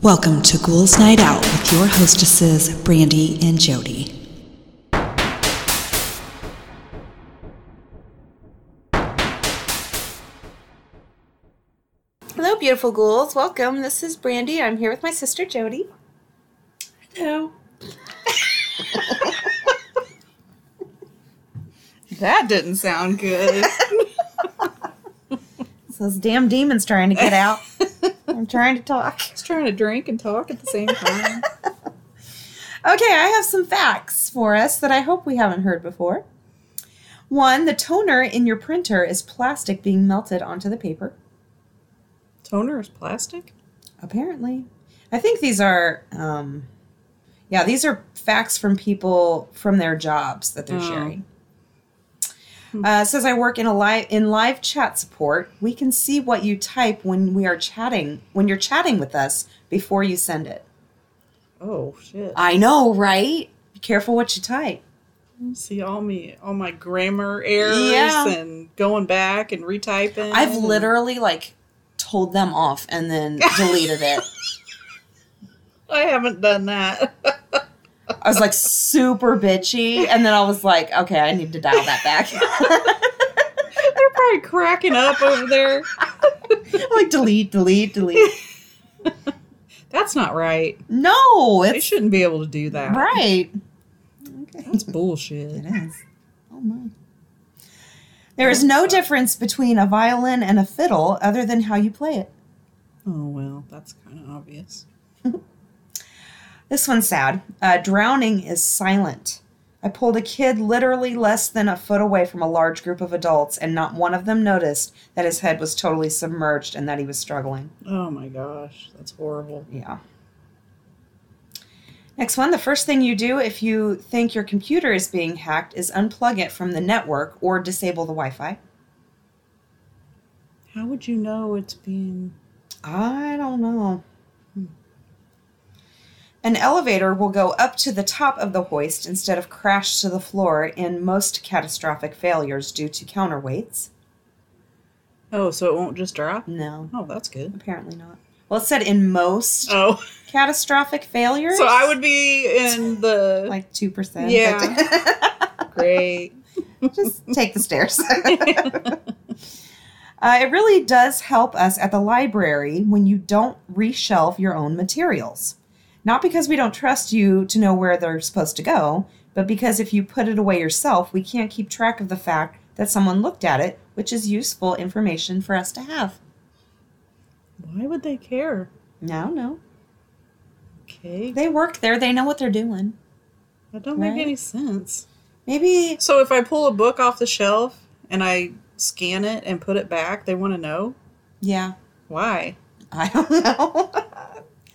Welcome to Ghoul's Night Out with your hostesses, Brandy and Jody. Hello, beautiful ghouls. Welcome. This is Brandy. I'm here with my sister, Jody. Hello. That didn't sound good. It's those damn demons trying to get out. I'm trying to talk. He's trying to drink and talk at the same time. Okay, I have some facts for us that I hope we haven't heard before. One, the toner in your printer is plastic being melted onto the paper. Toner is plastic? Apparently. I think these are, these are facts from people from their jobs that they're sharing. It says I work in live chat support. We can see what you type when you're chatting with us before you send it. Oh shit! I know, right? Be careful what you type. See all my grammar errors and going back and retyping. I've literally told them off and then deleted it. I haven't done that. I was super bitchy, and then I was okay, I need to dial that back. They're probably cracking up over there. I'm delete. That's not right. No. They shouldn't be able to do that. Right. Okay. That's bullshit. It is. Oh, my. There is no difference between a violin and a fiddle other than how you play it. Oh, well, that's kind of obvious. This one's sad. Drowning is silent. I pulled a kid literally less than a foot away from a large group of adults, and not one of them noticed that his head was totally submerged and that he was struggling. Oh, my gosh. That's horrible. Yeah. Next one. The first thing you do if you think your computer is being hacked is unplug it from the network or disable the Wi-Fi. How would you know it's being... I don't know. An elevator will go up to the top of the hoist instead of crash to the floor in most catastrophic failures due to counterweights. Oh, so it won't just drop? No. Oh, that's good. Apparently not. Well, it said in most catastrophic failures. So I would be in the... 2%. Yeah. Great. Just take the stairs. It really does help us at the library when you don't reshelve your own materials. Not because we don't trust you to know where they're supposed to go, but because if you put it away yourself, we can't keep track of the fact that someone looked at it, which is useful information for us to have. Why would they care? No. Okay. They work there. They know what they're doing. That don't make any sense. Maybe... So if I pull a book off the shelf and I scan it and put it back, they want to know? Yeah. Why? I don't know.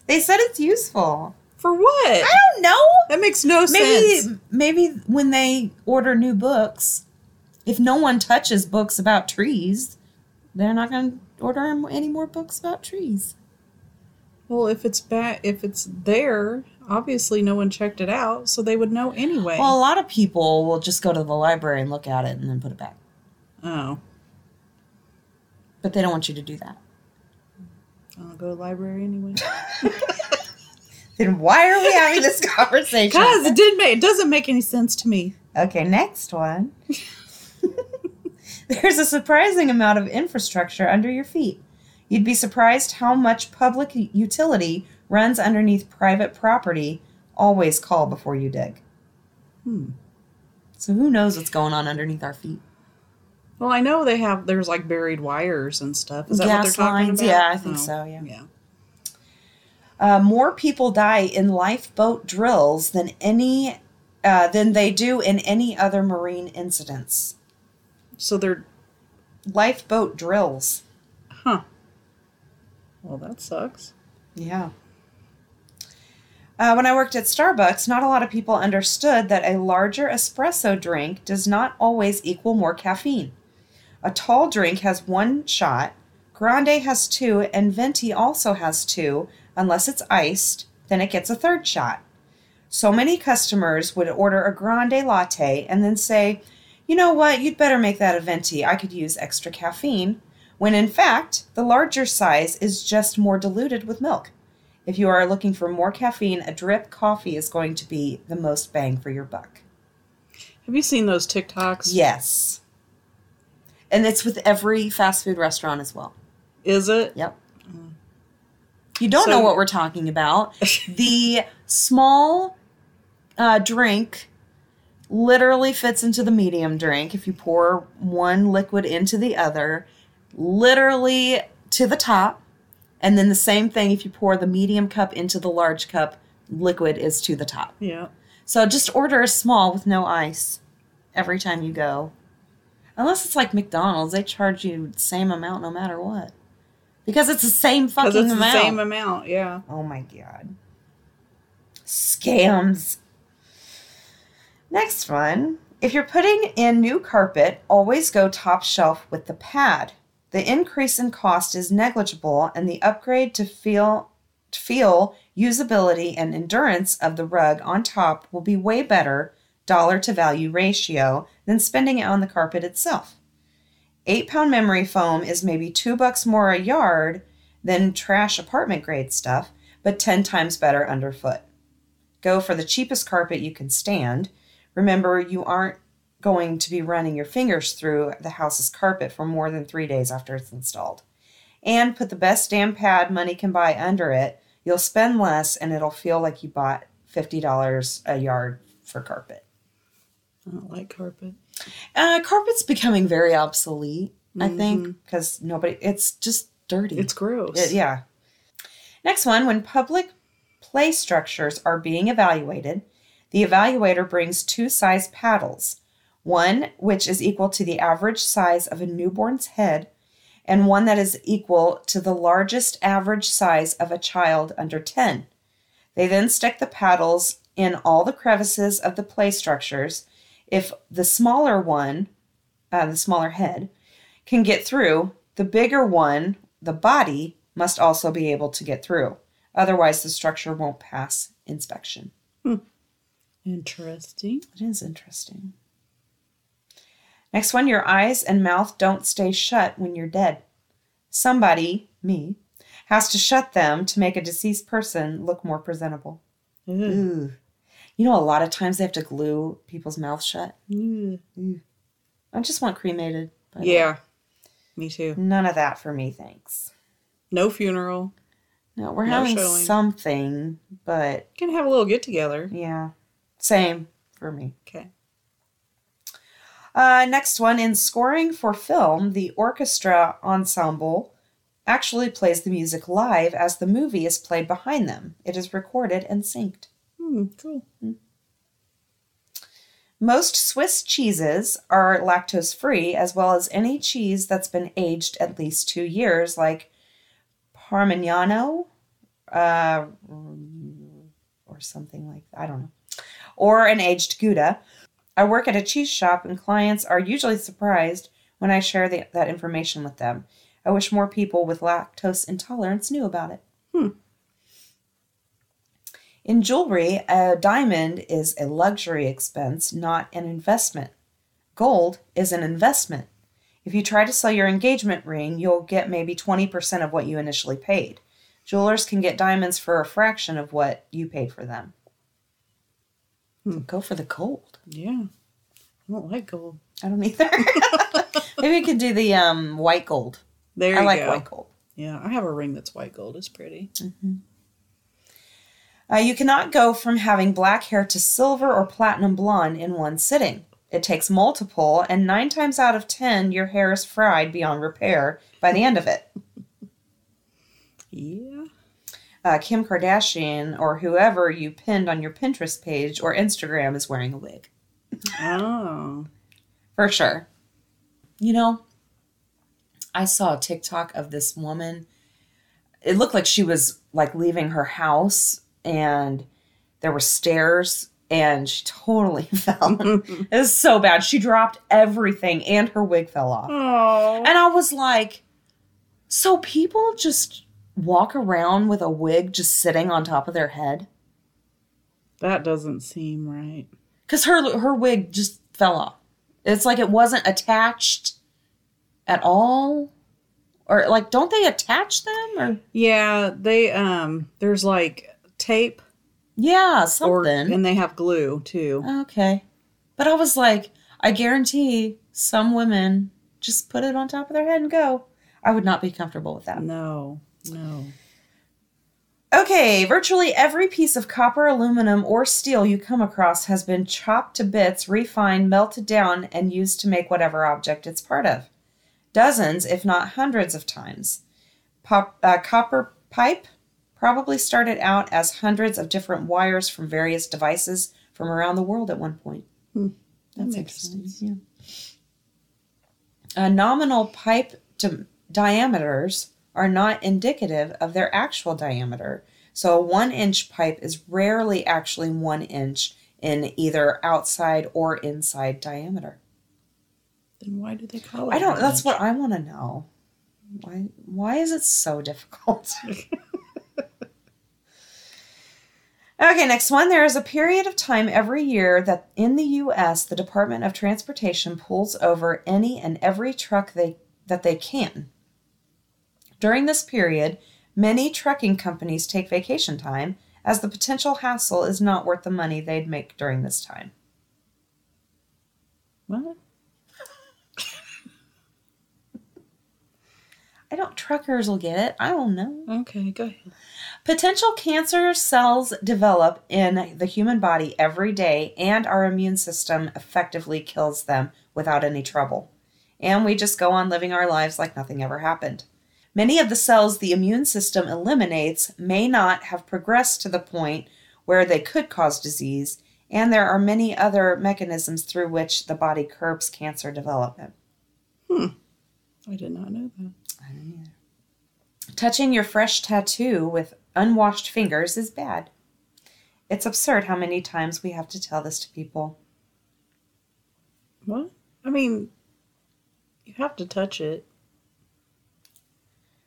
They said it's useful. For what? I don't know. That makes no sense. Maybe when they order new books, if no one touches books about trees, they're not going to order any more books about trees. Well, if it's there, obviously no one checked it out, so they would know anyway. Well, a lot of people will just go to the library and look at it and then put it back. Oh. But they don't want you to do that. I'll go to the library anyway. Then why are we having this conversation? Because it doesn't make any sense to me. Okay, next one. There's a surprising amount of infrastructure under your feet. You'd be surprised how much public utility runs underneath private property. Always call before you dig. So who knows what's going on underneath our feet? Well, I know there's buried wires and stuff. Is that what they're talking about? Yeah, I think so, yeah. More people die in lifeboat drills than they do in any other marine incidents. So they're... Lifeboat drills. Huh. Well, that sucks. Yeah. When I worked at Starbucks, not a lot of people understood that a larger espresso drink does not always equal more caffeine. A tall drink has one shot, grande has two, and venti also has two, unless it's iced, then it gets a third shot. So many customers would order a grande latte and then say, you know what, you'd better make that a venti, I could use extra caffeine, when in fact, the larger size is just more diluted with milk. If you are looking for more caffeine, a drip coffee is going to be the most bang for your buck. Have you seen those TikToks? Yes. And it's with every fast food restaurant as well. Is it? Yep. You don't know what we're talking about. The small drink literally fits into the medium drink. If you pour one liquid into the other, literally to the top. And then the same thing if you pour the medium cup into the large cup, liquid is to the top. Yeah. So just order a small with no ice every time you go. Unless it's like McDonald's, they charge you the same amount no matter what. Because it's the same fucking amount. Because it's the same amount, yeah. Oh my God. Scams. Next one. If you're putting in new carpet, always go top shelf with the pad. The increase in cost is negligible, and the upgrade to feel usability and endurance of the rug on top will be way better dollar-to-value ratio than spending it on the carpet itself. 8-pound memory foam is maybe $2 more a yard than trash apartment-grade stuff, but 10 times better underfoot. Go for the cheapest carpet you can stand. Remember, you aren't going to be running your fingers through the house's carpet for more than 3 days after it's installed. And put the best damn pad money can buy under it. You'll spend less, and it'll feel like you bought $50 a yard for carpet. I don't like carpet. Carpet's becoming very obsolete, I think, because it's just dirty. It's gross. Yeah. Next one, when public play structures are being evaluated, the evaluator brings two size paddles, one which is equal to the average size of a newborn's head, and one that is equal to the largest average size of a child under 10. They then stick the paddles in all the crevices of the play structures. If the smaller one, the smaller head, can get through, the bigger one, the body, must also be able to get through. Otherwise, the structure won't pass inspection. Interesting. It is interesting. Next one, your eyes and mouth don't stay shut when you're dead. Somebody, me, has to shut them to make a deceased person look more presentable. Ooh. You know, a lot of times they have to glue people's mouths shut. Ooh. I just want cremated. Yeah, me too. None of that for me, thanks. No funeral. No, we're having something, but... Can have a little get-together. Yeah, same for me. Okay. Next one, in scoring for film, the orchestra ensemble actually plays the music live as the movie is played behind them. It is recorded and synced. Cool. Most Swiss cheeses are lactose-free, as well as any cheese that's been aged at least 2 years, like Parmigiano or something like that. I don't know. Or an aged Gouda. I work at a cheese shop, and clients are usually surprised when I share that information with them. I wish more people with lactose intolerance knew about it. In jewelry, a diamond is a luxury expense, not an investment. Gold is an investment. If you try to sell your engagement ring, you'll get maybe 20% of what you initially paid. Jewelers can get diamonds for a fraction of what you paid for them. So go for the gold. Yeah. I don't like gold. I don't either. Maybe we could do the white gold. There you go. I like white gold. Yeah, I have a ring that's white gold. It's pretty. You cannot go from having black hair to silver or platinum blonde in one sitting. It takes multiple, and 9 times out of 10, your hair is fried beyond repair by the end of it. Yeah. Kim Kardashian or whoever you pinned on your Pinterest page or Instagram is wearing a wig. Oh. For sure. You know, I saw a TikTok of this woman. It looked like she was like leaving her house, and there were stairs, and she totally fell. It was so bad. She dropped everything, and her wig fell off. Oh. And I was like, so people just walk around with a wig just sitting on top of their head? That doesn't seem right. Because her wig just fell off. It's like it wasn't attached at all. Or, like, don't they attach them? or? Yeah, they there's like tape. Yeah, something. And they have glue too. Okay. But I was like, I guarantee some women just put it on top of their head and go. I would not be comfortable with that. No, no. Okay, virtually every piece of copper, aluminum, or steel you come across has been chopped to bits, refined, melted down, and used to make whatever object it's part of. Dozens, if not hundreds of times. Copper pipe probably started out as hundreds of different wires from various devices from around the world at one point. Hmm. That's interesting. Sense. Yeah. Nominal pipe diameters are not indicative of their actual diameter. So a 1-inch pipe is rarely actually 1 inch in either outside or inside diameter. Then why do they call it? I don't. That's what I want to know. Why is it so difficult? Okay, next one. There is a period of time every year that in the U.S. the Department of Transportation pulls over any and every truck that they can. During this period, many trucking companies take vacation time, as the potential hassle is not worth the money they'd make during this time. What? Truckers will get it. I don't know. Okay, go ahead. Potential cancer cells develop in the human body every day, and our immune system effectively kills them without any trouble. And we just go on living our lives like nothing ever happened. Many of the cells the immune system eliminates may not have progressed to the point where they could cause disease, and there are many other mechanisms through which the body curbs cancer development. I did not know that. I don't either. Touching your fresh tattoo with unwashed fingers is bad. It's absurd how many times we have to tell this to people. What? I mean, you have to touch it.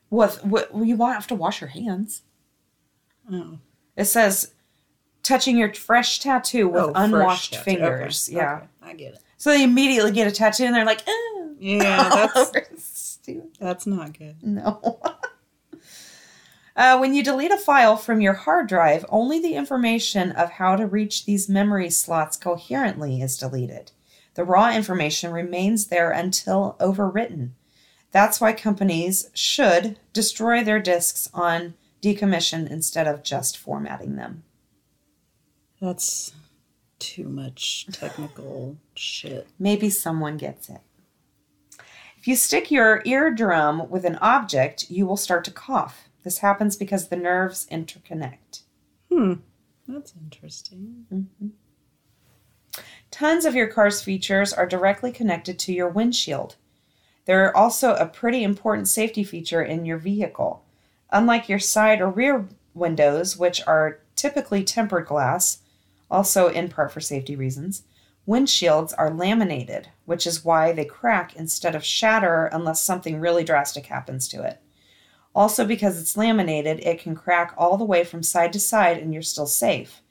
Well, you won't have to wash your hands. Oh. It says touching your fresh tattoo with unwashed fingers. Okay. Yeah. Okay. I get it. So they immediately get a tattoo and they're like, oh. Yeah, that's stupid. That's not good. No. When you delete a file from your hard drive, only the information of how to reach these memory slots coherently is deleted. The raw information remains there until overwritten. That's why companies should destroy their disks on decommission instead of just formatting them. That's too much technical shit. Maybe someone gets it. If you stick your eardrum with an object, you will start to cough. This happens because the nerves interconnect. That's interesting. Mm-hmm. Tons of your car's features are directly connected to your windshield. They're also a pretty important safety feature in your vehicle. Unlike your side or rear windows, which are typically tempered glass, also in part for safety reasons, windshields are laminated, which is why they crack instead of shatter unless something really drastic happens to it. Also, because it's laminated, it can crack all the way from side to side and you're still safe.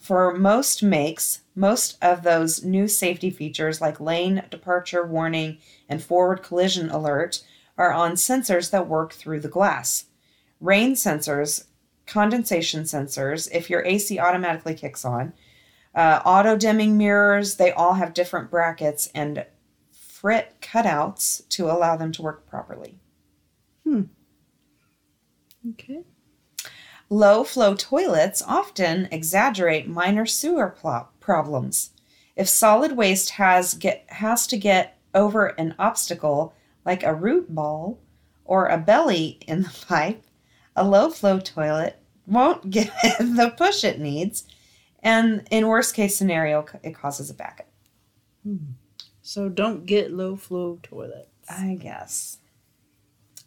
For most makes, most of those new safety features like lane departure warning and forward collision alert are on sensors that work through the glass. Rain sensors, condensation sensors, if your AC automatically kicks on, auto-dimming mirrors, they all have different brackets and frit cutouts to allow them to work properly. Okay. Low-flow toilets often exaggerate minor sewer problems. If solid waste has to get over an obstacle like a root ball or a belly in the pipe, a low-flow toilet won't get the push it needs, and in worst-case scenario, it causes a backup. So don't get low-flow toilets. I guess.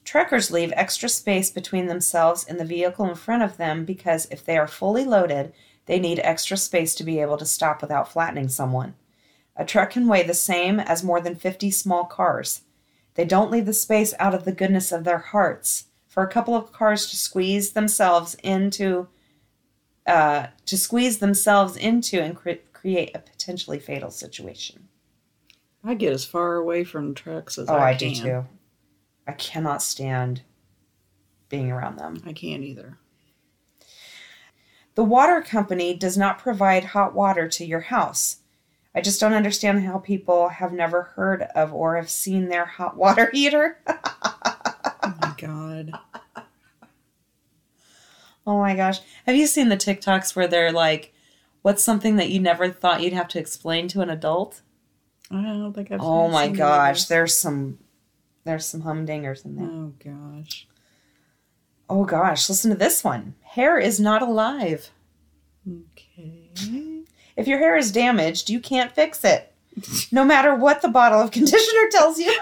Truckers leave extra space between themselves and the vehicle in front of them because if they are fully loaded, they need extra space to be able to stop without flattening someone. A truck can weigh the same as more than 50 small cars. They don't leave the space out of the goodness of their hearts. For a couple of cars to squeeze themselves into, and create a potentially fatal situation. I get as far away from trucks as I can. Oh, I do too. I cannot stand being around them. I can't either. The water company does not provide hot water to your house. I just don't understand how people have never heard of or have seen their hot water heater. Oh, my God. Oh, my gosh. Have you seen the TikToks where they're like, what's something that you never thought you'd have to explain to an adult? I don't think I've seen Oh, my gosh. There's some humdingers in there. Oh, gosh. Oh, gosh. Listen to this one. Hair is not alive. Okay. If your hair is damaged, you can't fix it. No matter what the bottle of conditioner tells you.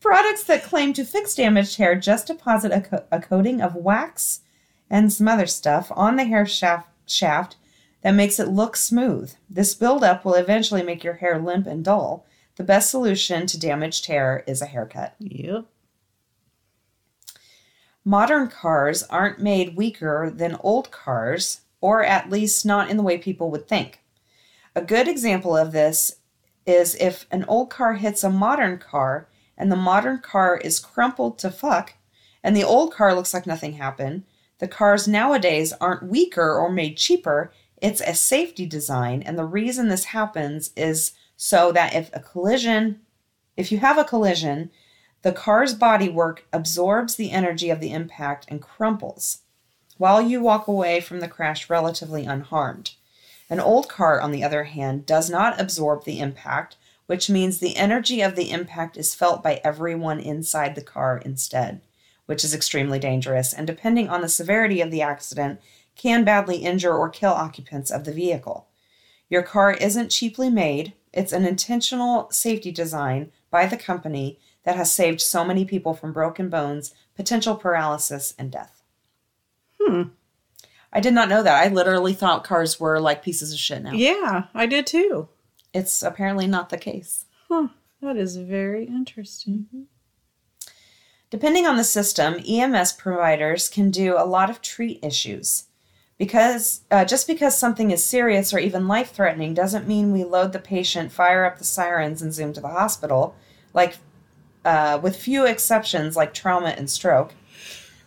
Products that claim to fix damaged hair just deposit a coating of wax and some other stuff on the hair shaft that makes it look smooth. This buildup will eventually make your hair limp and dull. The best solution to damaged hair is a haircut. Yep. Modern cars aren't made weaker than old cars, or at least not in the way people would think. A good example of this is if an old car hits a modern car and the modern car is crumpled to fuck and the old car looks like nothing happened, the cars nowadays aren't weaker or made cheaper. It's a safety design, and the reason this happens is so that if you have a collision, the car's bodywork absorbs the energy of the impact and crumples, while you walk away from the crash relatively unharmed. An old car, on the other hand, does not absorb the impact, which means the energy of the impact is felt by everyone inside the car instead, which is extremely dangerous, and depending on the severity of the accident, can badly injure or kill occupants of the vehicle. Your car isn't cheaply made. It's an intentional safety design by the company that has saved so many people from broken bones, potential paralysis, and death. I did not know that. I literally thought cars were like pieces of shit now. Yeah, I did too. It's apparently not the case. Huh. That is very interesting. Mm-hmm. Depending on the system, EMS providers can do a lot of treat issues. Because something is serious or even life-threatening doesn't mean we load the patient, fire up the sirens, and zoom to the hospital, with few exceptions like trauma and stroke.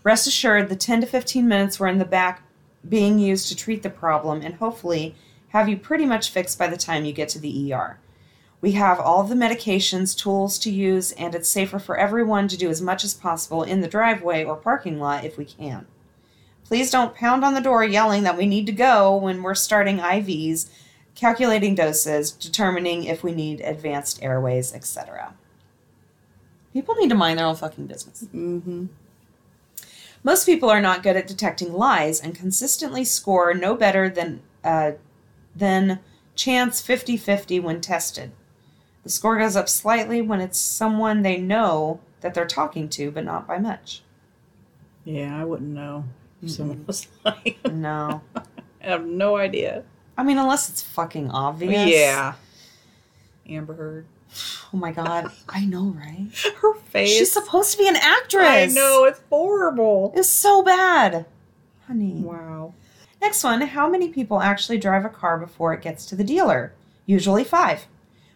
Rest assured, the 10 to 15 minutes were in the back being used to treat the problem and hopefully have you pretty much fixed by the time you get to the ER. We have all the medications, tools to use, and it's safer for everyone to do as much as possible in the driveway or parking lot if we can. Please don't pound on the door yelling that we need to go when we're starting IVs, calculating doses, determining if we need advanced airways, etc. People need to mind their own fucking business. Mm-hmm. Most people are not good at detecting lies and consistently score no better than chance 50-50 when tested. The score goes up slightly when it's someone they know that they're talking to, but not by much. Yeah, I wouldn't know if someone was lying. No. I have no idea. I mean, unless it's fucking obvious. Yeah. Amber Heard. Oh, my God. I know, right? Her face. She's supposed to be an actress. I know. It's horrible. It's so bad. Honey. Wow. Next one. How many people actually drive a car before it gets to the dealer? Usually 5.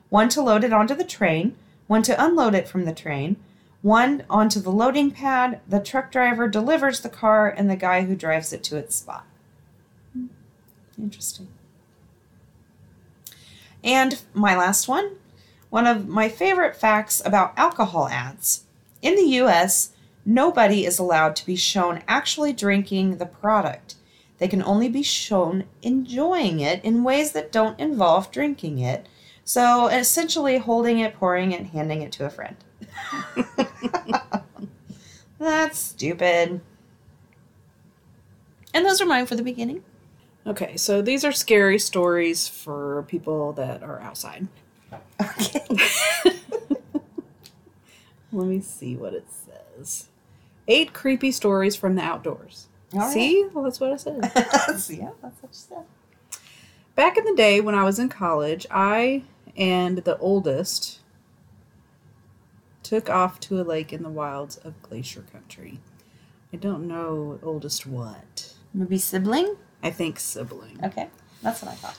1 to load it onto the train. 1 to unload it from the train. 1 onto the loading pad. The truck driver delivers the car and the guy who drives it to its spot. Interesting. And my last one. One of my favorite facts about alcohol ads. In the U.S., nobody is allowed to be shown actually drinking the product. They can only be shown enjoying it in ways that don't involve drinking it. So essentially holding it, pouring it, handing it to a friend. That's stupid. And those are mine for the beginning. Okay, so these are scary stories for people that are outside. Okay. Let me see what it says. 8 creepy stories from the outdoors. Right. See? Well, that's what I said. Yeah, that's what you said. Back in the day when I was in college, I and the oldest took off to a lake in the wilds of Glacier Country. I don't know oldest what. Maybe sibling? I think sibling. Okay, that's what I thought.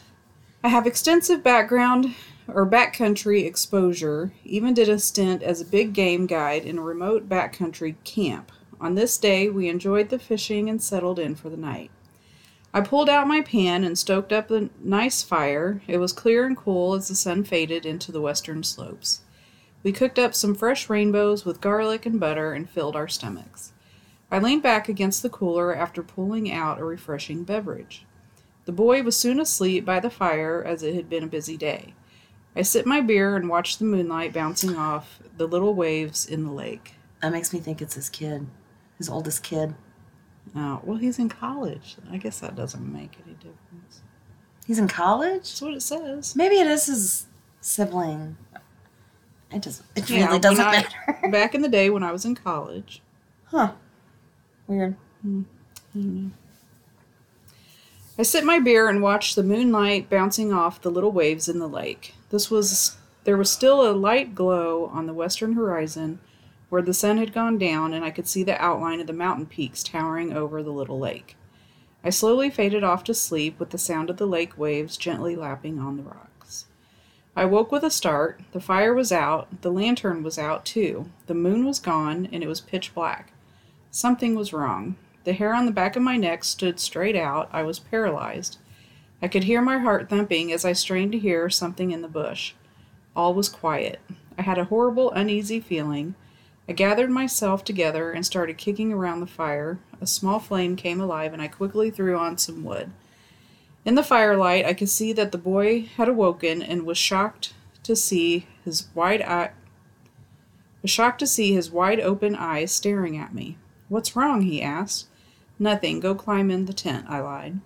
I have extensive background or backcountry exposure, even did a stint as a big game guide in a remote backcountry camp. On this day, we enjoyed the fishing and settled in for the night. I pulled out my pan and stoked up a nice fire. It was clear and cool as the sun faded into the western slopes. We cooked up some fresh rainbows with garlic and butter and filled our stomachs. I leaned back against the cooler after pulling out a refreshing beverage. The boy was soon asleep by the fire as it had been a busy day. I sipped my beer and watched the moonlight bouncing off the little waves in the lake. That makes me think it's his kid, his oldest kid. Oh, well, he's in college. I guess that doesn't make any difference. He's in college? That's what it says. Maybe it is his sibling. It really doesn't matter. Back in the day when I was in college. Huh. Weird. Mm-hmm. I sipped my beer and watched the moonlight bouncing off the little waves in the lake. There was still a light glow on the western horizon where the sun had gone down, and I could see the outline of the mountain peaks towering over the little lake. I slowly faded off to sleep with the sound of the lake waves gently lapping on the rocks. I woke with a start. The fire was out. The lantern was out, too. The moon was gone, and it was pitch black. Something was wrong. The hair on the back of my neck stood straight out. I was paralyzed. I could hear my heart thumping as I strained to hear something in the bush. All was quiet. I had a horrible, uneasy feeling. I gathered myself together and started kicking around the fire. A small flame came alive, and I quickly threw on some wood. In the firelight, I could see that the boy had awoken and was shocked to see his wide open eyes staring at me. "What's wrong?" he asked. "Nothing. Go climb in the tent," I lied.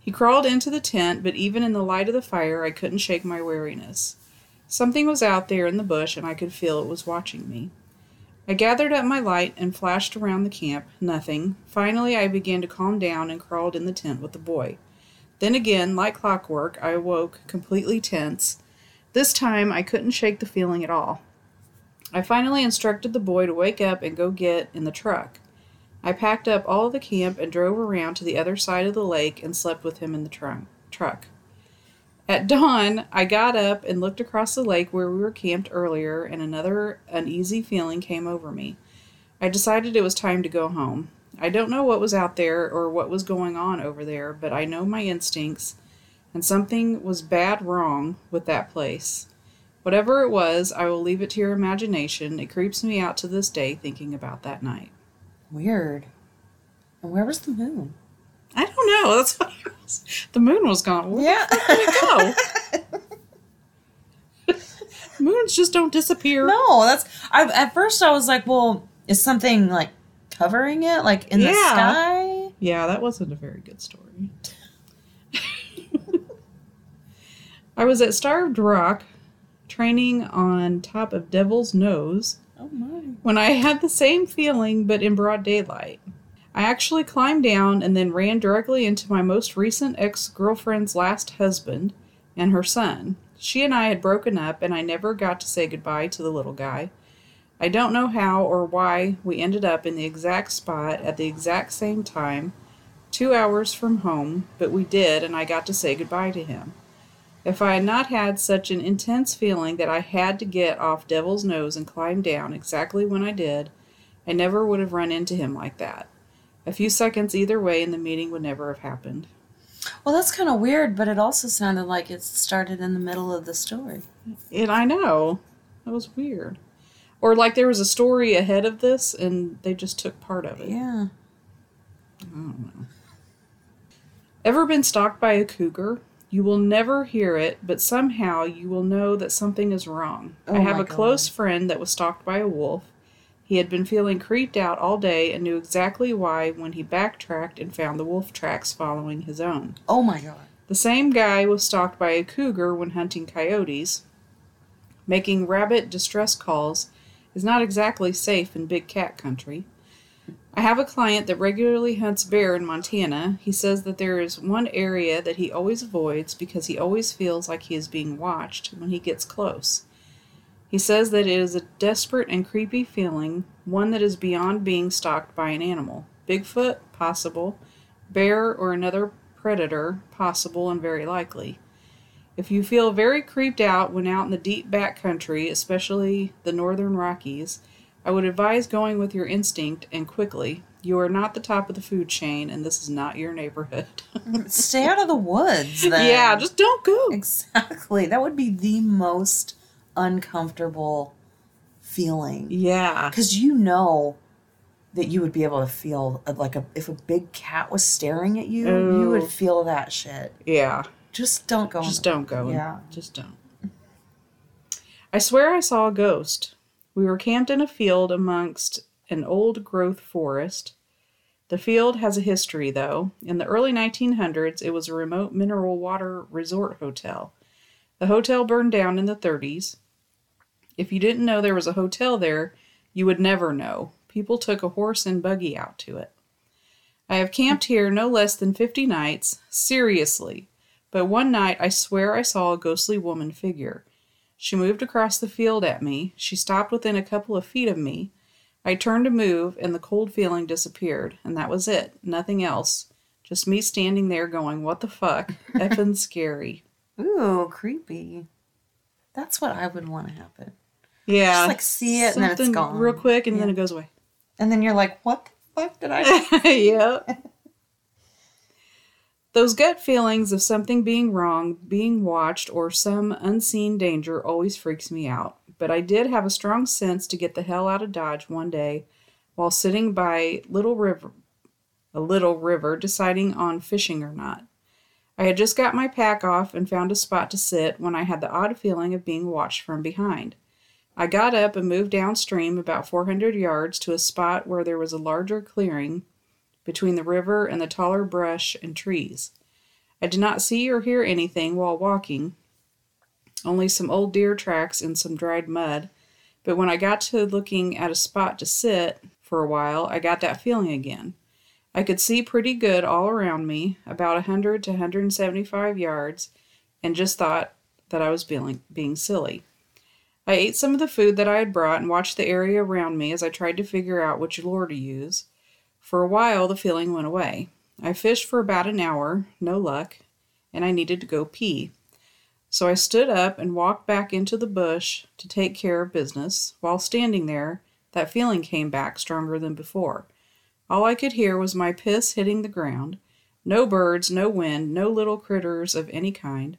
He crawled into the tent, but even in the light of the fire, I couldn't shake my wariness. Something was out there in the bush, and I could feel it was watching me. I gathered up my light and flashed around the camp. Nothing. Finally, I began to calm down and crawled in the tent with the boy. Then again, like clockwork, I awoke, completely tense. This time, I couldn't shake the feeling at all. I finally instructed the boy to wake up and go get in the truck. I packed up all of the camp and drove around to the other side of the lake and slept with him in the truck. At dawn, I got up and looked across the lake where we were camped earlier, and another uneasy feeling came over me. I decided it was time to go home. I don't know what was out there or what was going on over there, but I know my instincts, and something was bad wrong with that place. Whatever it was, I will leave it to your imagination. It creeps me out to this day thinking about that night. Weird. And where was the moon? I don't know. That's what it was. The moon was gone. Where did it go? Moons just don't disappear. No, at first I was like, well, is something like covering it, like in the sky? Yeah, that wasn't a very good story. I was at Starved Rock training on top of Devil's Nose. Oh my. When I had the same feeling, but in broad daylight. I actually climbed down and then ran directly into my most recent ex-girlfriend's last husband and her son. She and I had broken up, and I never got to say goodbye to the little guy. I don't know how or why we ended up in the exact spot at the exact same time, 2 hours from home, but we did, and I got to say goodbye to him. If I had not had such an intense feeling that I had to get off Devil's Nose and climb down exactly when I did, I never would have run into him like that. A few seconds either way, and the meeting would never have happened. Well, that's kind of weird, but it also sounded like it started in the middle of the story. And I know. That was weird. Or like there was a story ahead of this, and they just took part of it. Yeah. I don't know. Ever been stalked by a cougar? You will never hear it, but somehow you will know that something is wrong. Oh, I have a close friend that was stalked by a wolf. He had been feeling creeped out all day and knew exactly why when he backtracked and found the wolf tracks following his own. Oh my God. The same guy was stalked by a cougar when hunting coyotes. Making rabbit distress calls is not exactly safe in big cat country. I have a client that regularly hunts bear in Montana. He says that there is one area that he always avoids because he always feels like he is being watched when he gets close. He says that it is a desperate and creepy feeling, one that is beyond being stalked by an animal. Bigfoot? Possible. Bear or another predator? Possible and very likely. If you feel very creeped out when out in the deep backcountry, especially the Northern Rockies, I would advise going with your instinct and quickly. You are not the top of the food chain, and this is not your neighborhood. Stay out of the woods, then. Yeah, just don't go. Exactly. That would be the most uncomfortable feeling. Yeah. Because you know that you would be able to feel, like, if a big cat was staring at you, ooh, you would feel that shit. Yeah. Just don't go. Just don't go. Yeah. Just don't. I swear I saw a ghost. We were camped in a field amongst an old-growth forest. The field has a history, though. In the early 1900s, it was a remote mineral water resort hotel. The hotel burned down in the 30s. If you didn't know there was a hotel there, you would never know. People took a horse and buggy out to it. I have camped here no less than 50 nights. Seriously. But one night, I swear I saw a ghostly woman figure. She moved across the field at me. She stopped within a couple of feet of me. I turned to move, and the cold feeling disappeared, and that was it. Nothing else. Just me standing there going, what the fuck? Effin' scary. Ooh, creepy. That's what I would want to happen. Yeah. Just, like, see it, and then it's gone. Real quick, and yeah, then it goes away. And then you're like, what the fuck did I do? Yeah. Those gut feelings of something being wrong, being watched, or some unseen danger always freaks me out. But I did have a strong sense to get the hell out of Dodge one day while sitting by a little river, deciding on fishing or not. I had just got my pack off and found a spot to sit when I had the odd feeling of being watched from behind. I got up and moved downstream about 400 yards to a spot where there was a larger clearing between the river and the taller brush and trees. I did not see or hear anything while walking, only some old deer tracks and some dried mud, but when I got to looking at a spot to sit for a while, I got that feeling again. I could see pretty good all around me, about 100 to 175 yards, and just thought that I was being silly. I ate some of the food that I had brought and watched the area around me as I tried to figure out which lure to use. For a while, the feeling went away. I fished for about an hour, no luck, and I needed to go pee. So I stood up and walked back into the bush to take care of business. While standing there, that feeling came back stronger than before. All I could hear was my piss hitting the ground. No birds, no wind, no little critters of any kind.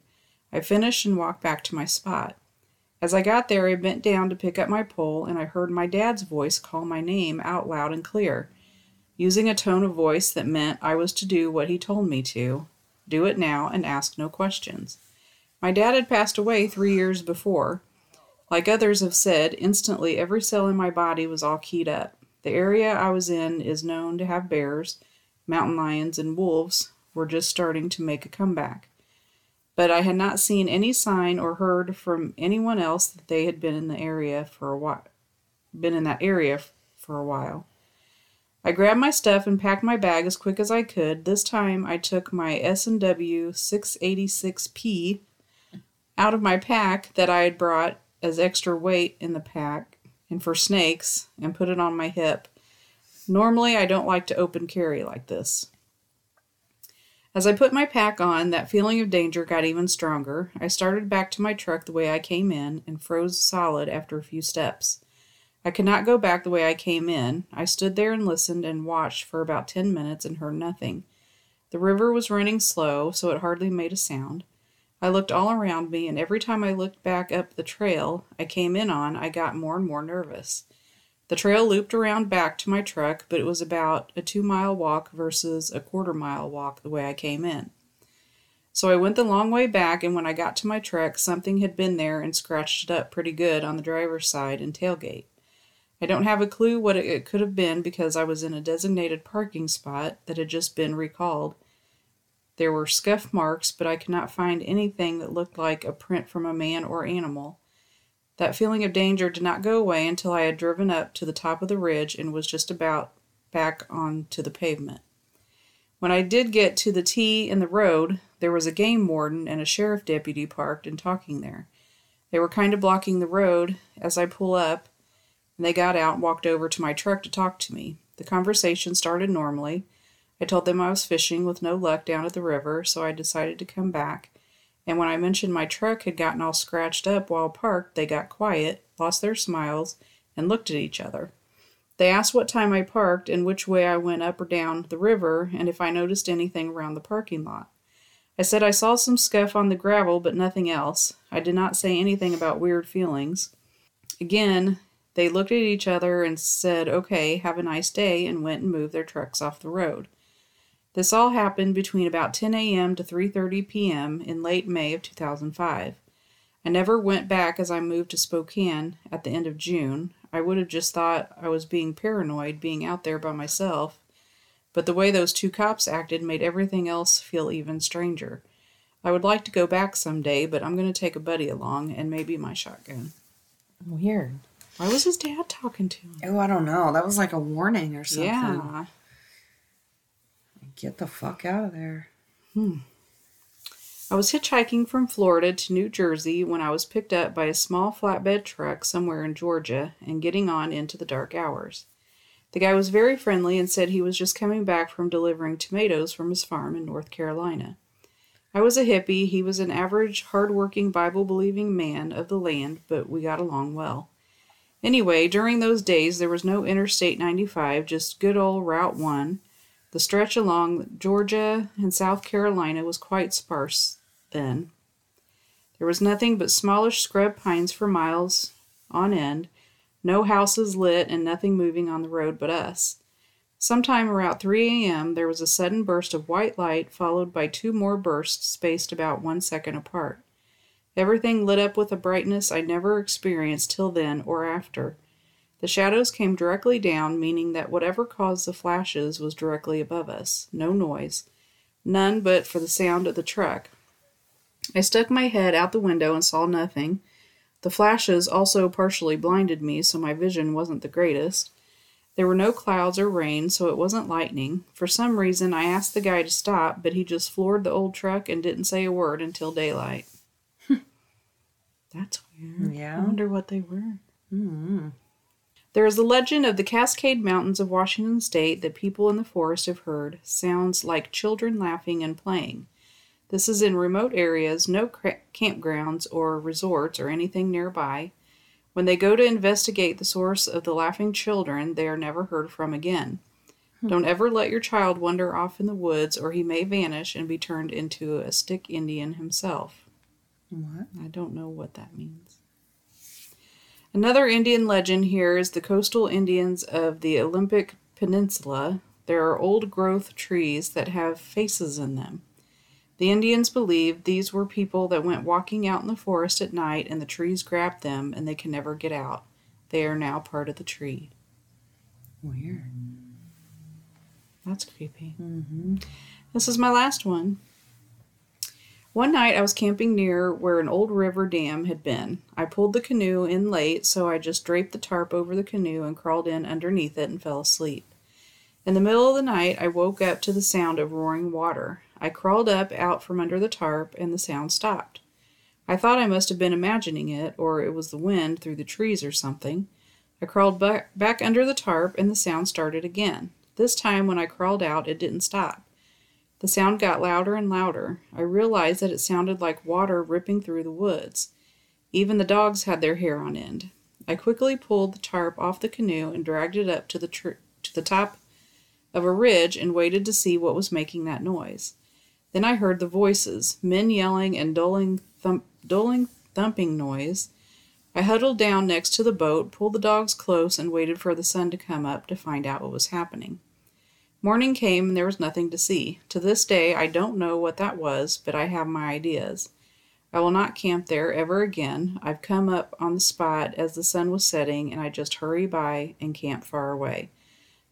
I finished and walked back to my spot. As I got there, I bent down to pick up my pole, and I heard my dad's voice call my name out loud and clear, using a tone of voice that meant I was to do what he told me to, do it now and ask no questions. My dad had passed away 3 years before. Like others have said, instantly every cell in my body was all keyed up. The area I was in is known to have bears, mountain lions, and wolves were just starting to make a comeback. But I had not seen any sign or heard from anyone else that they had been in the area for a while. I grabbed my stuff and packed my bag as quick as I could. This time, I took my S&W 686P out of my pack that I had brought as extra weight in the pack and for snakes and put it on my hip. Normally, I don't like to open carry like this. As I put my pack on, that feeling of danger got even stronger. I started back to my truck the way I came in and froze solid after a few steps. I could not go back the way I came in. I stood there and listened and watched for about 10 minutes and heard nothing. The river was running slow, so it hardly made a sound. I looked all around me, and every time I looked back up the trail I came in on, I got more and more nervous. The trail looped around back to my truck, but it was about a 2-mile walk versus a quarter-mile walk the way I came in. So I went the long way back, and when I got to my truck, something had been there and scratched it up pretty good on the driver's side and tailgate. I don't have a clue what it could have been because I was in a designated parking spot that had just been recalled. There were scuff marks, but I could not find anything that looked like a print from a man or animal. That feeling of danger did not go away until I had driven up to the top of the ridge and was just about back onto the pavement. When I did get to the T in the road, there was a game warden and a sheriff deputy parked and talking there. They were kind of blocking the road as I pull up. They got out and walked over to my truck to talk to me. The conversation started normally. I told them I was fishing with no luck down at the river, so I decided to come back, and when I mentioned my truck had gotten all scratched up while parked, they got quiet, lost their smiles, and looked at each other. They asked what time I parked and which way I went up or down the river, and if I noticed anything around the parking lot. I said I saw some scuff on the gravel, but nothing else. I did not say anything about weird feelings. Again, they looked at each other and said, okay, have a nice day, and went and moved their trucks off the road. This all happened between about 10 a.m. to 3:30 p.m. in late May of 2005. I never went back as I moved to Spokane at the end of June. I would have just thought I was being paranoid, being out there by myself, but the way those two cops acted made everything else feel even stranger. I would like to go back someday, but I'm going to take a buddy along and maybe my shotgun. Weird. Why was his dad talking to him? Oh, I don't know. That was like a warning or something. Yeah. Get the fuck out of there. I was hitchhiking from Florida to New Jersey when I was picked up by a small flatbed truck somewhere in Georgia and getting on into the dark hours. The guy was very friendly and said he was just coming back from delivering tomatoes from his farm in North Carolina. I was a hippie. He was an average, hard-working, Bible-believing man of the land, but we got along well. Anyway, during those days, there was no Interstate 95, just good old Route 1. The stretch along Georgia and South Carolina was quite sparse then. There was nothing but smallish scrub pines for miles on end, no houses lit, and nothing moving on the road but us. Sometime around 3 a.m., there was a sudden burst of white light, followed by two more bursts spaced about 1 second apart. Everything lit up with a brightness I never experienced till then or after. The shadows came directly down, meaning that whatever caused the flashes was directly above us. No noise. None but for the sound of the truck. I stuck my head out the window and saw nothing. The flashes also partially blinded me, so my vision wasn't the greatest. There were no clouds or rain, so it wasn't lightning. For some reason, I asked the guy to stop, but he just floored the old truck and didn't say a word until daylight. That's weird. Yeah. I wonder what they were. Mm-hmm. There is a legend of the Cascade Mountains of Washington State that people in the forest have heard sounds like children laughing and playing. This is in remote areas, no campgrounds or resorts or anything nearby. When they go to investigate the source of the laughing children, they are never heard from again. Don't ever let your child wander off in the woods, or he may vanish and be turned into a stick Indian himself. What? I don't know what that means. Another Indian legend here is the coastal Indians of the Olympic Peninsula. There are old-growth trees that have faces in them. The Indians believe these were people that went walking out in the forest at night and the trees grabbed them and they can never get out. They are now part of the tree. Weird. That's creepy. Mm-hmm. This is my last one. One night I was camping near where an old river dam had been. I pulled the canoe in late, so I just draped the tarp over the canoe and crawled in underneath it and fell asleep. In the middle of the night, I woke up to the sound of roaring water. I crawled up out from under the tarp, and the sound stopped. I thought I must have been imagining it, or it was the wind through the trees or something. I crawled back under the tarp, and the sound started again. This time, when I crawled out, it didn't stop. The sound got louder and louder. I realized that it sounded like water ripping through the woods. Even the dogs had their hair on end. I quickly pulled the tarp off the canoe and dragged it up to the top of a ridge and waited to see what was making that noise. Then I heard the voices, men yelling and thumping noise. I huddled down next to the boat, pulled the dogs close, and waited for the sun to come up to find out what was happening. Morning came and there was nothing to see. To this day, I don't know what that was, but I have my ideas. I will not camp there ever again. I've come up on the spot as the sun was setting, and I just hurry by and camp far away.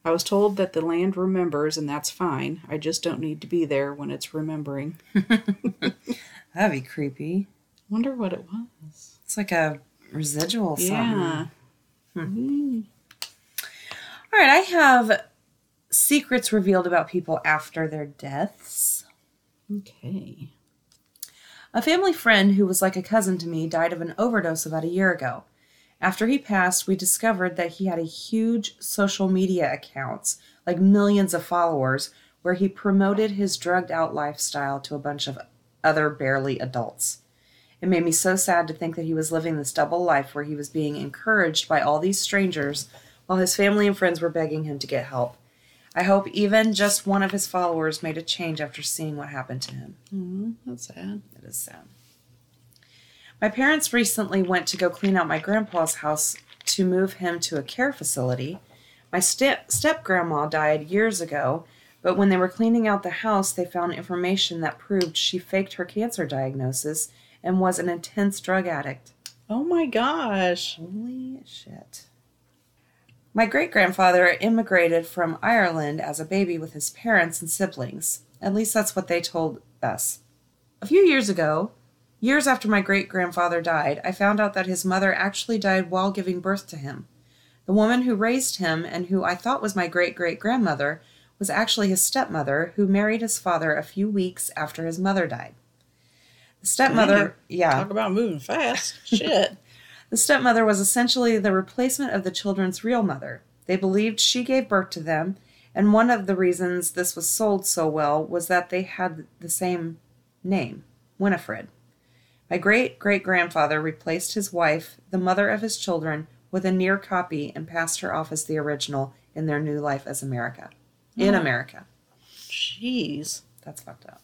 I was told that the land remembers, and that's fine. I just don't need to be there when it's remembering. That'd be creepy. Wonder what it was. It's like a residual something. Yeah. Mm-hmm. All right, I have secrets revealed about people after their deaths. Okay. A family friend who was like a cousin to me died of an overdose about a year ago. After he passed, we discovered that he had a huge social media accounts, like millions of followers, where he promoted his drugged out lifestyle to a bunch of other barely adults. It made me so sad to think that he was living this double life where he was being encouraged by all these strangers while his family and friends were begging him to get help. I hope even just one of his followers made a change after seeing what happened to him. That's sad. It is sad. My parents recently went to go clean out my grandpa's house to move him to a care facility. My step-grandma died years ago, but when they were cleaning out the house, they found information that proved she faked her cancer diagnosis and was an intense drug addict. Oh my gosh. Holy shit. My great-grandfather immigrated from Ireland as a baby with his parents and siblings. At least that's what they told us. A few years ago, years after my great-grandfather died, I found out that his mother actually died while giving birth to him. The woman who raised him and who I thought was my great-great-grandmother was actually his stepmother, who married his father a few weeks after his mother died. The stepmother, Talk about moving fast. Shit. The stepmother was essentially the replacement of the children's real mother. They believed she gave birth to them, and one of the reasons this was sold so well was that they had the same name, Winifred. My great-great-grandfather replaced his wife, the mother of his children, with a near copy and passed her off as the original in their new life as America. In America. Jeez. That's fucked up.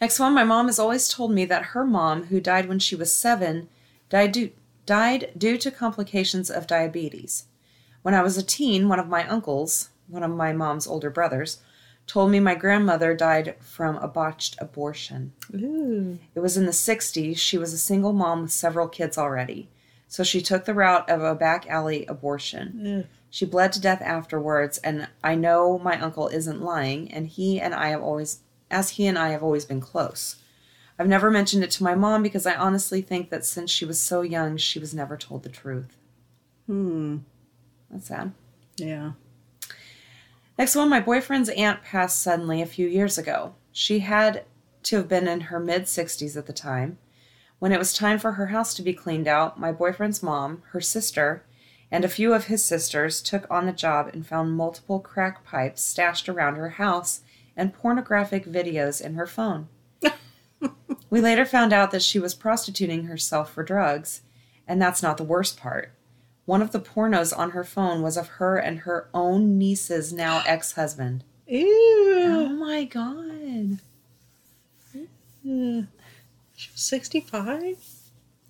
Next one, my mom has always told me that her mom, who died when she was 7, died due to complications of diabetes. When I was a teen, one of my uncles, one of my mom's older brothers, told me my grandmother died from a botched abortion. Ooh. It was in the 60s. She was a single mom with several kids already, so she took the route of a back alley abortion. Ugh. She bled to death afterwards, and I know my uncle isn't lying, and he and I have always been close. I've never mentioned it to my mom because I honestly think that since she was so young, she was never told the truth. That's sad. Yeah. Next one, my boyfriend's aunt passed suddenly a few years ago. She had to have been in her mid-60s at the time. When it was time for her house to be cleaned out, my boyfriend's mom, her sister, and a few of his sisters took on the job and found multiple crack pipes stashed around her house and pornographic videos in her phone. We later found out that she was prostituting herself for drugs, and that's not the worst part. One of the pornos on her phone was of her and her own niece's now ex-husband. Ew. Oh my God. She was 65?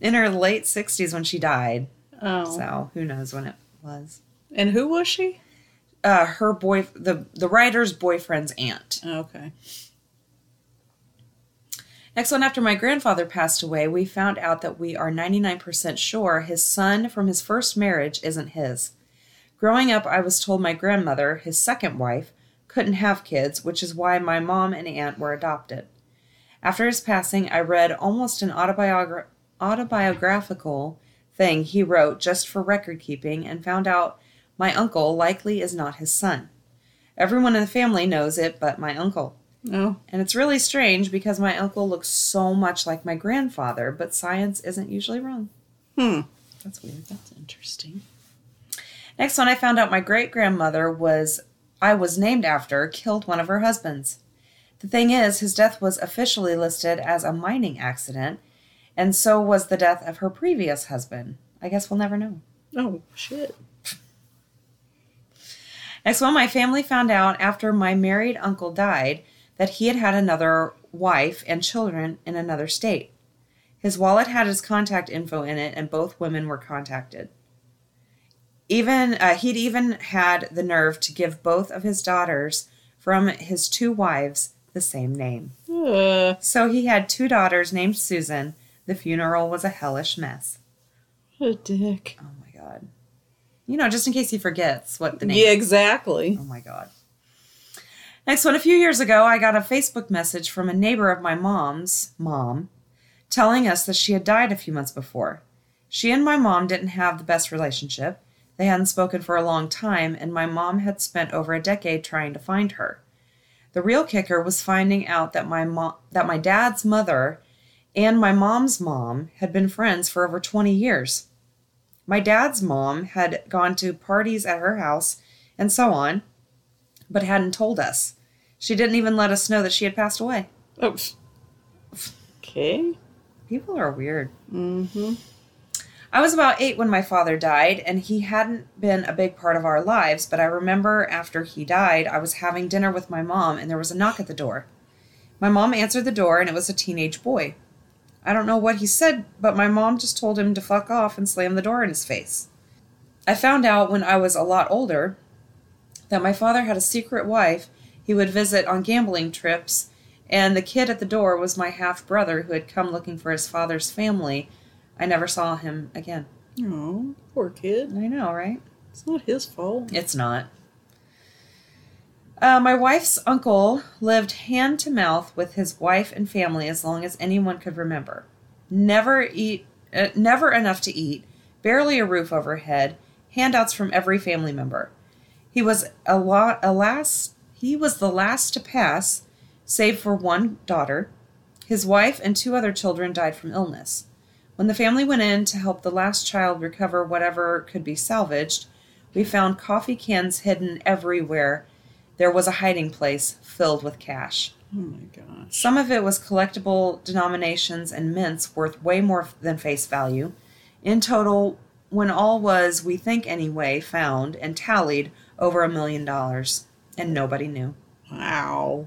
In her late 60s when she died. Oh. So who knows when it was. And who was she? The writer's boyfriend's aunt. Okay. Next one, after my grandfather passed away, we found out that we are 99% sure his son from his first marriage isn't his. Growing up, I was told my grandmother, his second wife, couldn't have kids, which is why my mom and aunt were adopted. After his passing, I read almost an autobiographical thing he wrote just for record keeping and found out my uncle likely is not his son. Everyone in the family knows it but my uncle. Oh. And it's really strange because my uncle looks so much like my grandfather, but science isn't usually wrong. That's weird. That's interesting. Next one, I found out my great-grandmother I was named after, killed one of her husbands. The thing is, his death was officially listed as a mining accident, and so was the death of her previous husband. I guess we'll never know. Oh, shit. Next one, my family found out after my married uncle died that he had had another wife and children in another state. His wallet had his contact info in it, and both women were contacted. He'd even had the nerve to give both of his daughters from his two wives the same name. So he had two daughters named Susan. The funeral was a hellish mess. What a dick. Oh, my God. You know, just in case he forgets what the name is. Yeah, exactly. Oh, my God. Next one. A few years ago, I got a Facebook message from a neighbor of my mom's mom telling us that she had died a few months before. She and my mom didn't have the best relationship. They hadn't spoken for a long time, and my mom had spent over a decade trying to find her. The real kicker was finding out that my dad's mother and my mom's mom had been friends for over 20 years. My dad's mom had gone to parties at her house and so on, but hadn't told us. She didn't even let us know that she had passed away. Oh. Okay. People are weird. Mm-hmm. I was about 8 when my father died, and he hadn't been a big part of our lives, but I remember after he died, I was having dinner with my mom, and there was a knock at the door. My mom answered the door, and it was a teenage boy. I don't know what he said, but my mom just told him to fuck off and slammed the door in his face. I found out when I was a lot older that my father had a secret wife he would visit on gambling trips, and the kid at the door was my half-brother who had come looking for his father's family. I never saw him again. Oh, poor kid. I know, right? It's not his fault. It's not. My wife's uncle lived hand to mouth with his wife and family as long as anyone could remember. Never enough to eat, barely a roof overhead, handouts from every family member. He was the last to pass, save for one daughter. His wife and 2 other children died from illness. When the family went in to help the last child recover whatever could be salvaged, we found coffee cans hidden everywhere. There was a hiding place filled with cash. Oh my gosh. Some of it was collectible denominations and mints worth way more than face value. In total, when all was, we think anyway, found and tallied over $1 million. And nobody knew. Wow.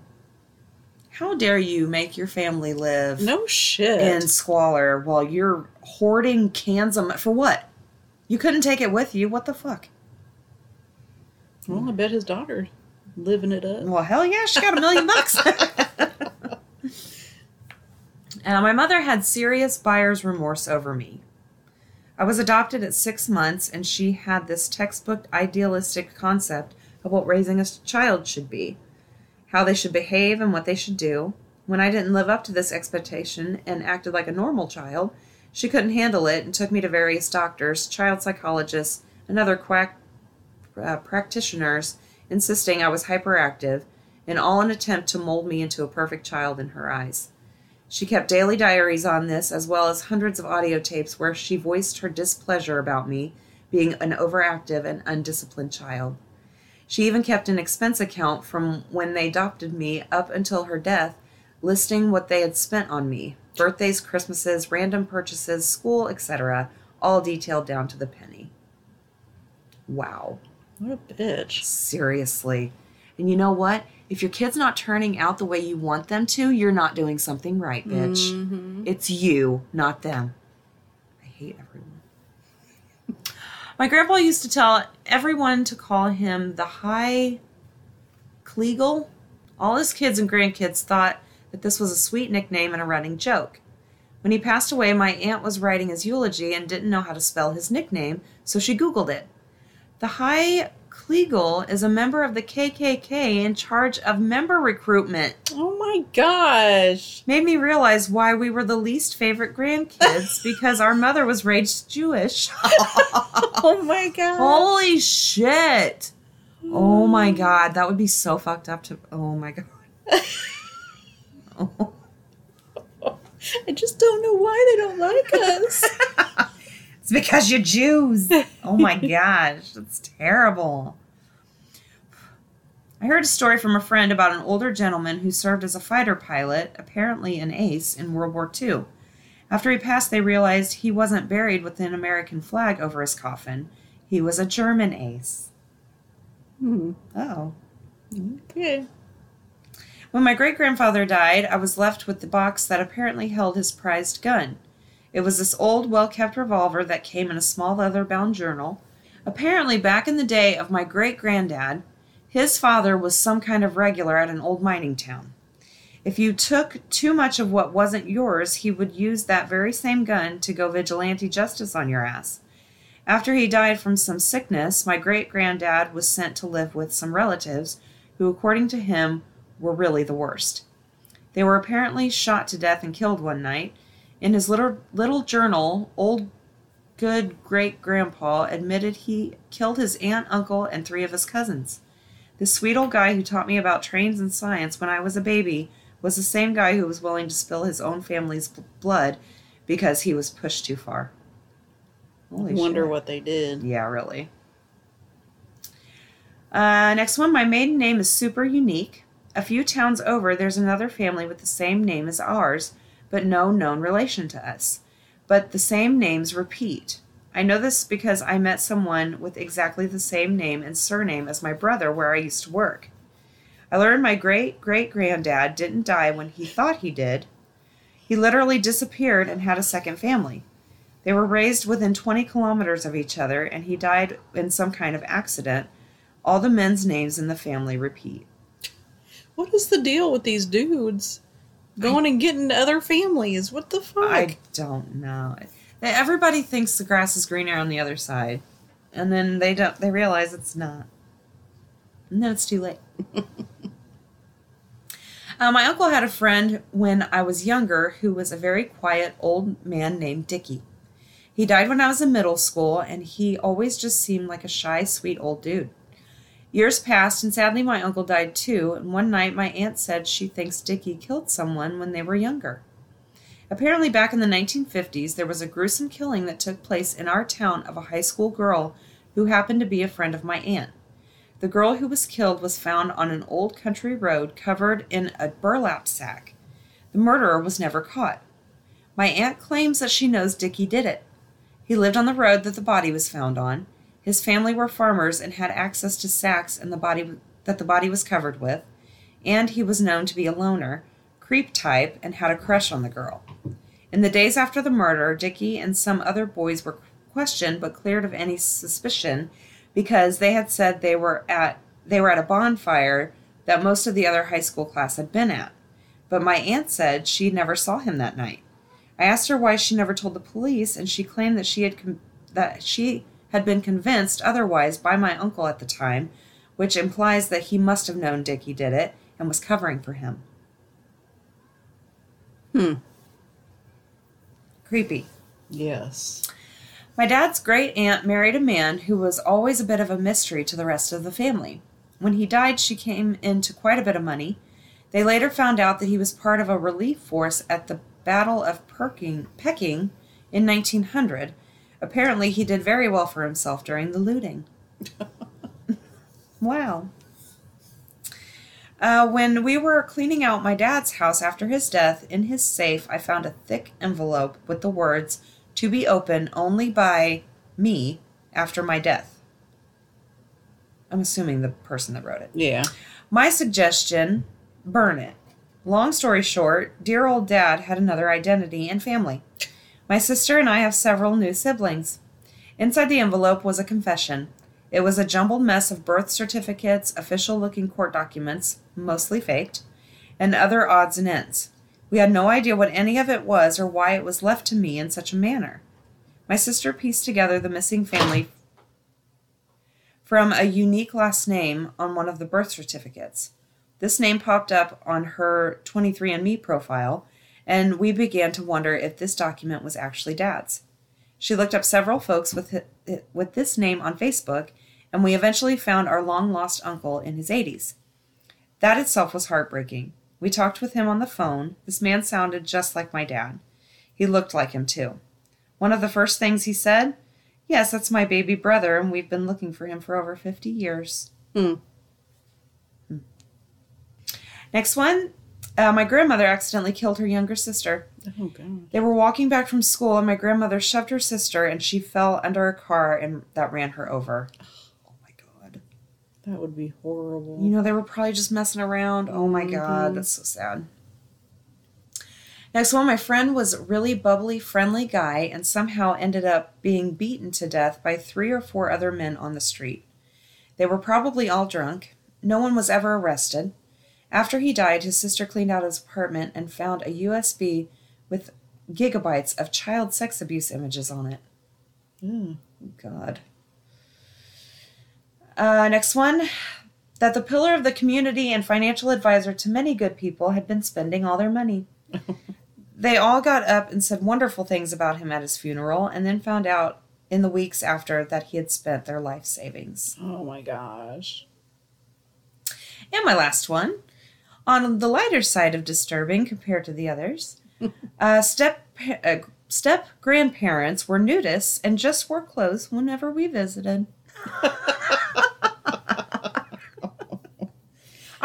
How dare you make your family live in squalor while you're hoarding cans of... For what? You couldn't take it with you. What the fuck? Well, I bet his daughter living it up. Well, hell yeah. She got $1 million bucks. My mother had serious buyer's remorse over me. I was adopted at 6 months, and she had this textbook idealistic concept of what raising a child should be. How they should behave and what they should do. When I didn't live up to this expectation and acted like a normal child, she couldn't handle it and took me to various doctors, child psychologists, and other quack practitioners, insisting I was hyperactive, in all an attempt to mold me into a perfect child in her eyes. She kept daily diaries on this, as well as hundreds of audio tapes where she voiced her displeasure about me being an overactive and undisciplined child. She even kept an expense account from when they adopted me up until her death, listing what they had spent on me. Birthdays, Christmases, random purchases, school, etc. All detailed down to the penny. Wow. What a bitch. Seriously. And you know what? If your kid's not turning out the way you want them to, you're not doing something right, bitch. Mm-hmm. It's you, not them. I hate everyone. My grandpa used to tell everyone to call him the High Kleagle. All his kids and grandkids thought that this was a sweet nickname and a running joke. When he passed away, my aunt was writing his eulogy and didn't know how to spell his nickname, so she Googled it. The High Kleagle is a member of the KKK in charge of member recruitment. Oh my gosh. Made me realize why we were the least favorite grandkids because our mother was raised Jewish. Oh my god. Holy shit. Oh my god. That would be so fucked up to... Oh my god. Oh. I just don't know why they don't like us. It's because you're Jews. Oh my gosh, that's terrible. I heard a story from a friend about an older gentleman who served as a fighter pilot, apparently an ace, in World War II. After he passed, they realized he wasn't buried with an American flag over his coffin. He was a German ace. Hmm. Oh. Okay. When my great-grandfather died, I was left with the box that apparently held his prized gun. It was this old, well-kept revolver that came in a small leather-bound journal. Apparently, back in the day of my great-granddad, his father was some kind of regular at an old mining town. If you took too much of what wasn't yours, he would use that very same gun to go vigilante justice on your ass. After he died from some sickness, my great-granddad was sent to live with some relatives who, according to him, were really the worst. They were apparently shot to death and killed one night. In his little journal, old good great-grandpa admitted he killed his aunt, uncle, and 3 of his cousins. The sweet old guy who taught me about trains and science when I was a baby was the same guy who was willing to spill his own family's blood because he was pushed too far. Holy shit. Wonder what they did. Yeah, really. Next one, my maiden name is super unique. A few towns over, there's another family with the same name as ours, but no known relation to us. But the same names repeat. I know this because I met someone with exactly the same name and surname as my brother where I used to work. I learned my great-great-granddad didn't die when he thought he did. He literally disappeared and had a second family. They were raised within 20 kilometers of each other, and he died in some kind of accident. All the men's names in the family repeat. What is the deal with these dudes going and getting to other families? What the fuck? I don't know. Everybody thinks the grass is greener on the other side, and then they realize it's not. And then it's too late. My uncle had a friend when I was younger who was a very quiet old man named Dickie. He died when I was in middle school, and he always just seemed like a shy, sweet old dude. Years passed, and sadly my uncle died too, and one night my aunt said she thinks Dickie killed someone when they were younger. Apparently back in the 1950s, there was a gruesome killing that took place in our town of a high school girl who happened to be a friend of my aunt. The girl who was killed was found on an old country road covered in a burlap sack. The murderer was never caught. My aunt claims that she knows Dickie did it. He lived on the road that the body was found on. His family were farmers and had access to sacks and the body was covered with, and he was known to be a loner, creep type, and had a crush on the girl. In the days after the murder, Dickie and some other boys were questioned but cleared of any suspicion because they had said they were at a bonfire that most of the other high school class had been at. But my aunt said she never saw him that night. I asked her why she never told the police, and she claimed that she had been convinced otherwise by my uncle at the time, which implies that he must have known Dickie did it and was covering for him. Creepy. Yes. My dad's great aunt married a man who was always a bit of a mystery to the rest of the family. When he died, she came into quite a bit of money. They later found out that he was part of a relief force at the Battle of Peking in 1900. Apparently, he did very well for himself during the looting. Wow. When we were cleaning out my dad's house after his death, in his safe, I found a thick envelope with the words, "To be open only by me after my death." I'm assuming the person that wrote it. Yeah. My suggestion, burn it. Long story short, dear old dad had another identity and family. My sister and I have several new siblings. Inside the envelope was a confession. It was a jumbled mess of birth certificates, official-looking court documents, mostly faked, and other odds and ends. We had no idea what any of it was or why it was left to me in such a manner. My sister pieced together the missing family from a unique last name on one of the birth certificates. This name popped up on her 23andMe profile, and we began to wonder if this document was actually Dad's. She looked up several folks with this name on Facebook, and we eventually found our long-lost uncle in his 80s. That itself was heartbreaking. We talked with him on the phone. This man sounded just like my dad. He looked like him, too. One of the first things he said, "Yes, that's my baby brother, and we've been looking for him for over 50 years. Next one. My grandmother accidentally killed her younger sister. Oh, God. They were walking back from school, and my grandmother shoved her sister, and she fell under a car, and that ran her over. Oh, my God. That would be horrible. You know, they were probably just messing around. Oh, my God. That's so sad. Next one, my friend was a really bubbly, friendly guy, and somehow ended up being beaten to death by 3 or 4 other men on the street. They were probably all drunk. No one was ever arrested. After he died, his sister cleaned out his apartment and found a USB with gigabytes of child sex abuse images on it. God. Next one. That the pillar of the community and financial advisor to many good people had been spending all their money. They all got up and said wonderful things about him at his funeral, and then found out in the weeks after that he had spent their life savings. Oh, my gosh. And my last one. On the lighter side of disturbing compared to the others, step-grandparents were nudists and just wore clothes whenever we visited.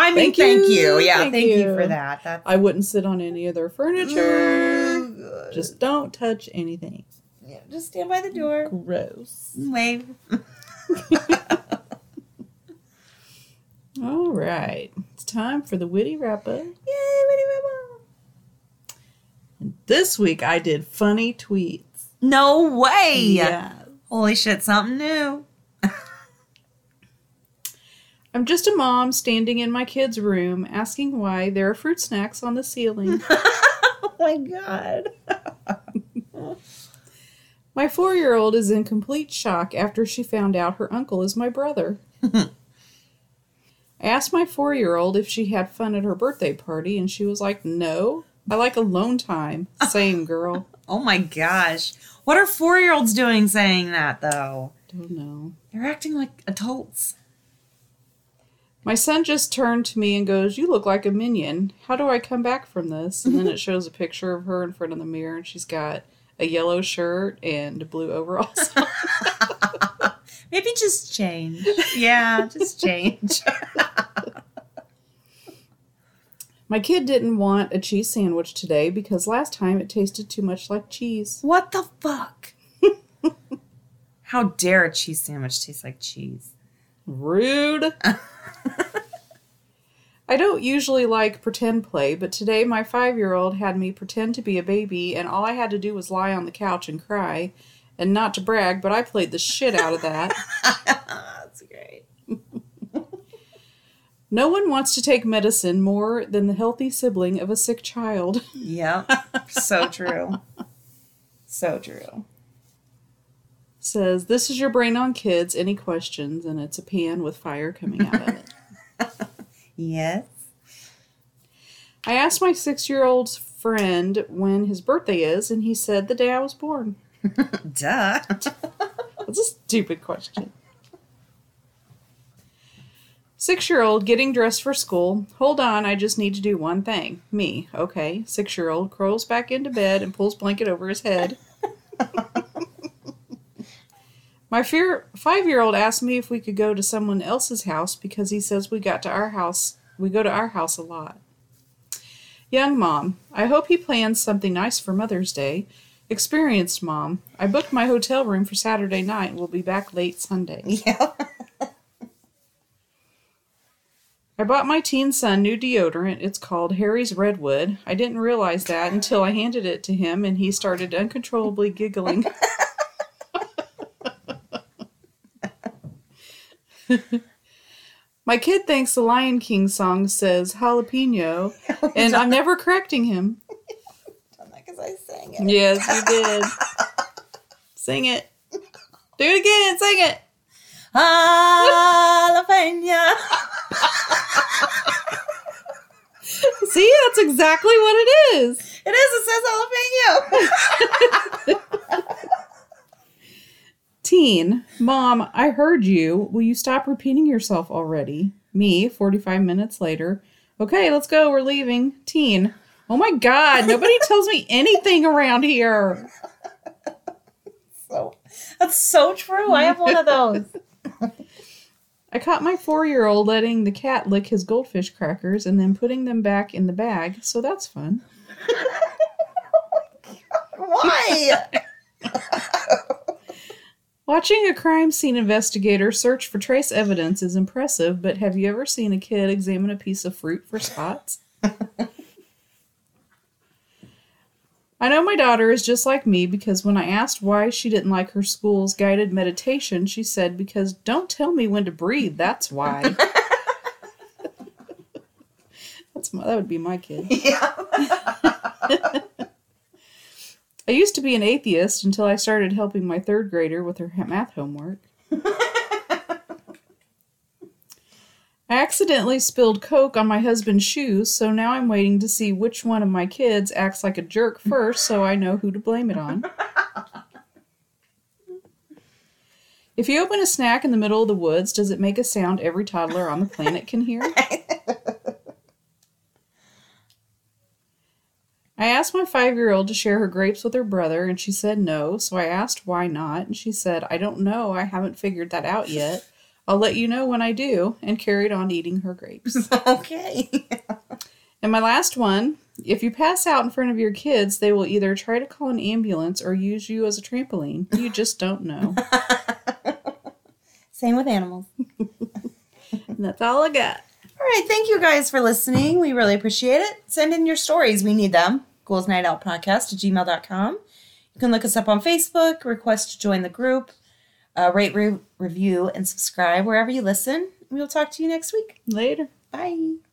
I mean, thank you. Yeah, thank you for that. That's... I wouldn't sit on any of their furniture. Mm. Just don't touch anything. Yeah, just stand by the door. Gross. Wave. All right. It's time for the witty wrap-up. Yay, witty wrap-up. And this week I did funny tweets. No way. Yeah. Holy shit, something new. I'm just a mom standing in my kid's room asking why there are fruit snacks on the ceiling. Oh my God. My 4-year-old is in complete shock after she found out her uncle is my brother. I asked my 4-year-old if she had fun at her birthday party, and she was like, no, I like alone time. Same, girl. Oh my gosh. What are 4-year-olds doing saying that, though? Don't know. They're acting like adults. My son just turned to me and goes, you look like a minion. How do I come back from this? And then it shows a picture of her in front of the mirror, and she's got a yellow shirt and blue overalls. Maybe just change. Yeah, just change. My kid didn't want a cheese sandwich today because last time it tasted too much like cheese. What the fuck? How dare a cheese sandwich taste like cheese? Rude. I don't usually like pretend play, but today my 5-year-old had me pretend to be a baby, and all I had to do was lie on the couch and cry. And not to brag, but I played the shit out of that. That's great. No one wants to take medicine more than the healthy sibling of a sick child. Yeah, so true. So true. Says, this is your brain on kids. Any questions? And it's a pan with fire coming out of it. Yes. I asked my 6-year-old's friend when his birthday is, and he said the day I was born. Duh. That's a stupid question. 6-year-old getting dressed for school. Hold on, I just need to do one thing. Me. Okay. 6-year-old curls back into bed and pulls blanket over his head. My 5-year-old asked me if we could go to someone else's house because he says we go to our house a lot. Young mom, I hope he plans something nice for Mother's Day. Experienced mom, I booked my hotel room for Saturday night and will be back late Sunday. Yeah. I bought my teen son new deodorant. It's called Harry's Redwood. I didn't realize that until I handed it to him and he started uncontrollably giggling. My kid thinks the Lion King song says jalapeno, and I'm never correcting him. Done that because I sang it. Yes, you did. Sing it. Do it again. Sing it. Jalapeno. See, that's exactly what it is. It is. It says jalapeno. Teen, Mom, I heard you. Will you stop repeating yourself already? Me, 45 minutes later. Okay, let's go. We're leaving. Teen, oh my God, nobody tells me anything around here. So, that's so true. I have one of those. I caught my 4-year-old letting the cat lick his goldfish crackers and then putting them back in the bag, so that's fun. Oh my God, why? Watching a crime scene investigator search for trace evidence is impressive, but have you ever seen a kid examine a piece of fruit for spots? I know my daughter is just like me because when I asked why she didn't like her school's guided meditation, she said, because don't tell me when to breathe, that's why. That would be my kid. Yeah. I used to be an atheist until I started helping my 3rd grader with her math homework. I accidentally spilled Coke on my husband's shoes, so now I'm waiting to see which one of my kids acts like a jerk first so I know who to blame it on. If you open a snack in the middle of the woods, does it make a sound every toddler on the planet can hear? I asked my 5-year-old to share her grapes with her brother, and she said no, so I asked why not, and she said, I don't know, I haven't figured that out yet. I'll let you know when I do, and carried on eating her grapes. Okay. And my last one, if you pass out in front of your kids, they will either try to call an ambulance or use you as a trampoline. You just don't know. Same with animals. And that's all I got. All right. Thank you guys for listening. We really appreciate it. Send in your stories. We need them. ghoulsnightoutpodcast@gmail.com. You can look us up on Facebook, request to join the group, rate, review, and subscribe wherever you listen. We'll talk to you next week. Later. Bye.